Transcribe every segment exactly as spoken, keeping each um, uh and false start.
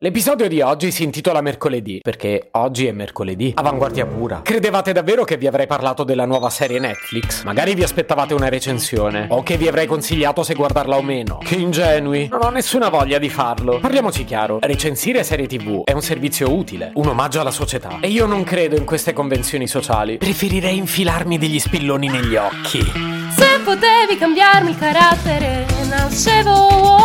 L'episodio di oggi si intitola Mercoledì, perché oggi è mercoledì. Avanguardia pura. Credevate davvero che vi avrei parlato della nuova serie Netflix? Magari vi aspettavate una recensione, o che vi avrei consigliato se guardarla o meno. Che ingenui! Non ho nessuna voglia di farlo. Parliamoci chiaro, recensire serie tivù è un servizio utile, un omaggio alla società. E io non credo in queste convenzioni sociali. Preferirei infilarmi degli spilloni negli occhi. Se potevi cambiarmi il carattere, nascevo Word.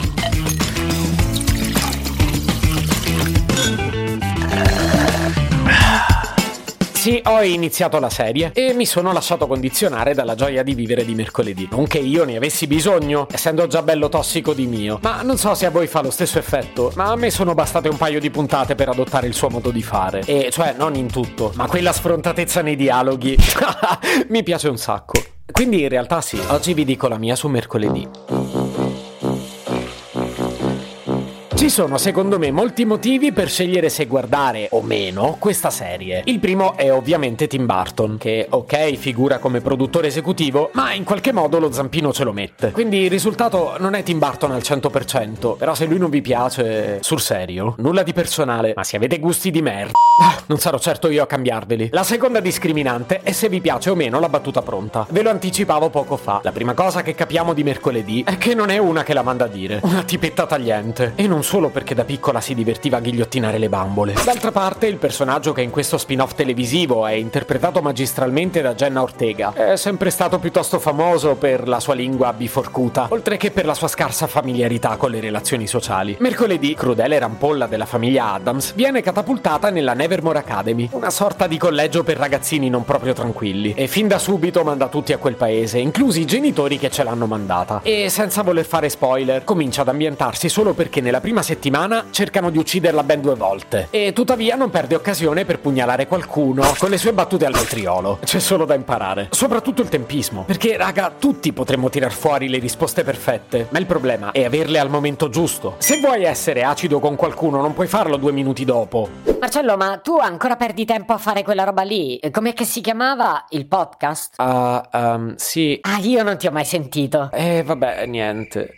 Sì, ho iniziato la serie e mi sono lasciato condizionare dalla gioia di vivere di mercoledì. Non che io ne avessi bisogno, essendo già bello tossico di mio. Ma non so se a voi fa lo stesso effetto, ma a me sono bastate un paio di puntate per adottare il suo modo di fare. E cioè, non in tutto, ma quella sfrontatezza nei dialoghi mi piace un sacco. Quindi in realtà sì, oggi vi dico la mia su mercoledì. Ci sono secondo me molti motivi per scegliere se guardare o meno questa serie. Il primo è ovviamente Tim Burton, che ok figura come produttore esecutivo, ma in qualche modo lo zampino ce lo mette. Quindi il risultato non è Tim Burton al cento per cento, però se lui non vi piace, sul serio, nulla di personale, ma se avete gusti di merda, non sarò certo io a cambiarveli. La seconda discriminante è se vi piace o meno la battuta pronta. Ve lo anticipavo poco fa, la prima cosa che capiamo di mercoledì è che non è una che la manda a dire, una tipetta tagliente, e non solo perché da piccola si divertiva a ghigliottinare le bambole. D'altra parte, il personaggio che in questo spin-off televisivo è interpretato magistralmente da Jenna Ortega è sempre stato piuttosto famoso per la sua lingua biforcuta, oltre che per la sua scarsa familiarità con le relazioni sociali. Mercoledì, crudele rampolla della famiglia Adams, viene catapultata nella Nevermore Academy, una sorta di collegio per ragazzini non proprio tranquilli, e fin da subito manda tutti a quel paese, inclusi i genitori che ce l'hanno mandata. E senza voler fare spoiler, comincia ad ambientarsi solo perché nella prima settimana cercano di ucciderla ben due volte e tuttavia non perde occasione per pugnalare qualcuno con le sue battute al vetriolo. C'è solo da imparare, soprattutto il tempismo, perché raga, tutti potremmo tirar fuori le risposte perfette, ma il problema è averle al momento giusto. Se vuoi essere acido con qualcuno non puoi farlo due minuti dopo. Marcello, ma tu ancora perdi tempo a fare quella roba lì? Com'è che si chiamava il podcast? Ah, uh, um, sì. Ah, io non ti ho mai sentito. Eh, vabbè, niente.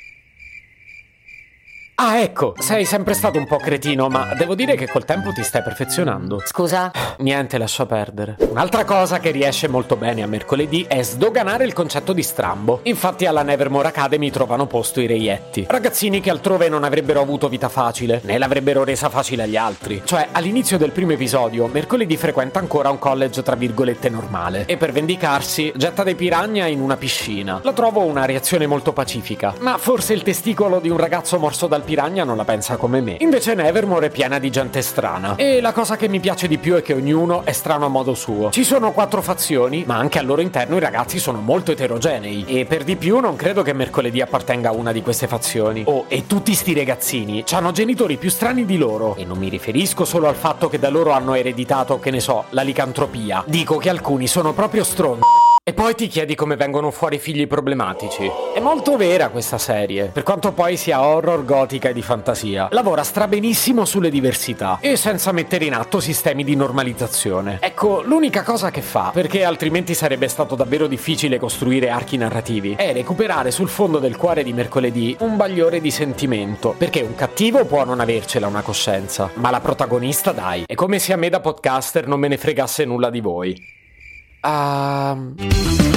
Ah, ecco, sei sempre stato un po' cretino, ma devo dire che col tempo ti stai perfezionando. Scusa? Niente, lascia perdere. Un'altra cosa che riesce molto bene a mercoledì è sdoganare il concetto di strambo. Infatti alla Nevermore Academy trovano posto i reietti, ragazzini che altrove non avrebbero avuto vita facile, né l'avrebbero resa facile agli altri. Cioè, all'inizio del primo episodio, mercoledì frequenta ancora un college tra virgolette normale e per vendicarsi getta dei piranha in una piscina. La trovo una reazione molto pacifica, ma forse il testicolo di un ragazzo morso dal piranha non la pensa come me. Invece Nevermore è piena di gente strana e la cosa che mi piace di più è che ognuno è strano a modo suo. Ci sono quattro fazioni, ma anche al loro interno i ragazzi sono molto eterogenei e per di più non credo che mercoledì appartenga a una di queste fazioni. Oh, e tutti sti ragazzini hanno genitori più strani di loro e non mi riferisco solo al fatto che da loro hanno ereditato, che ne so, la licantropia. Dico che alcuni sono proprio stronzi. E poi ti chiedi come vengono fuori figli problematici. È molto vera questa serie, per quanto poi sia horror, gotica e di fantasia. Lavora strabenissimo sulle diversità e senza mettere in atto sistemi di normalizzazione. Ecco, l'unica cosa che fa, perché altrimenti sarebbe stato davvero difficile costruire archi narrativi, è recuperare sul fondo del cuore di mercoledì un bagliore di sentimento, perché un cattivo può non avercela una coscienza, ma la protagonista dai. È come se a me da podcaster non me ne fregasse nulla di voi. Uh...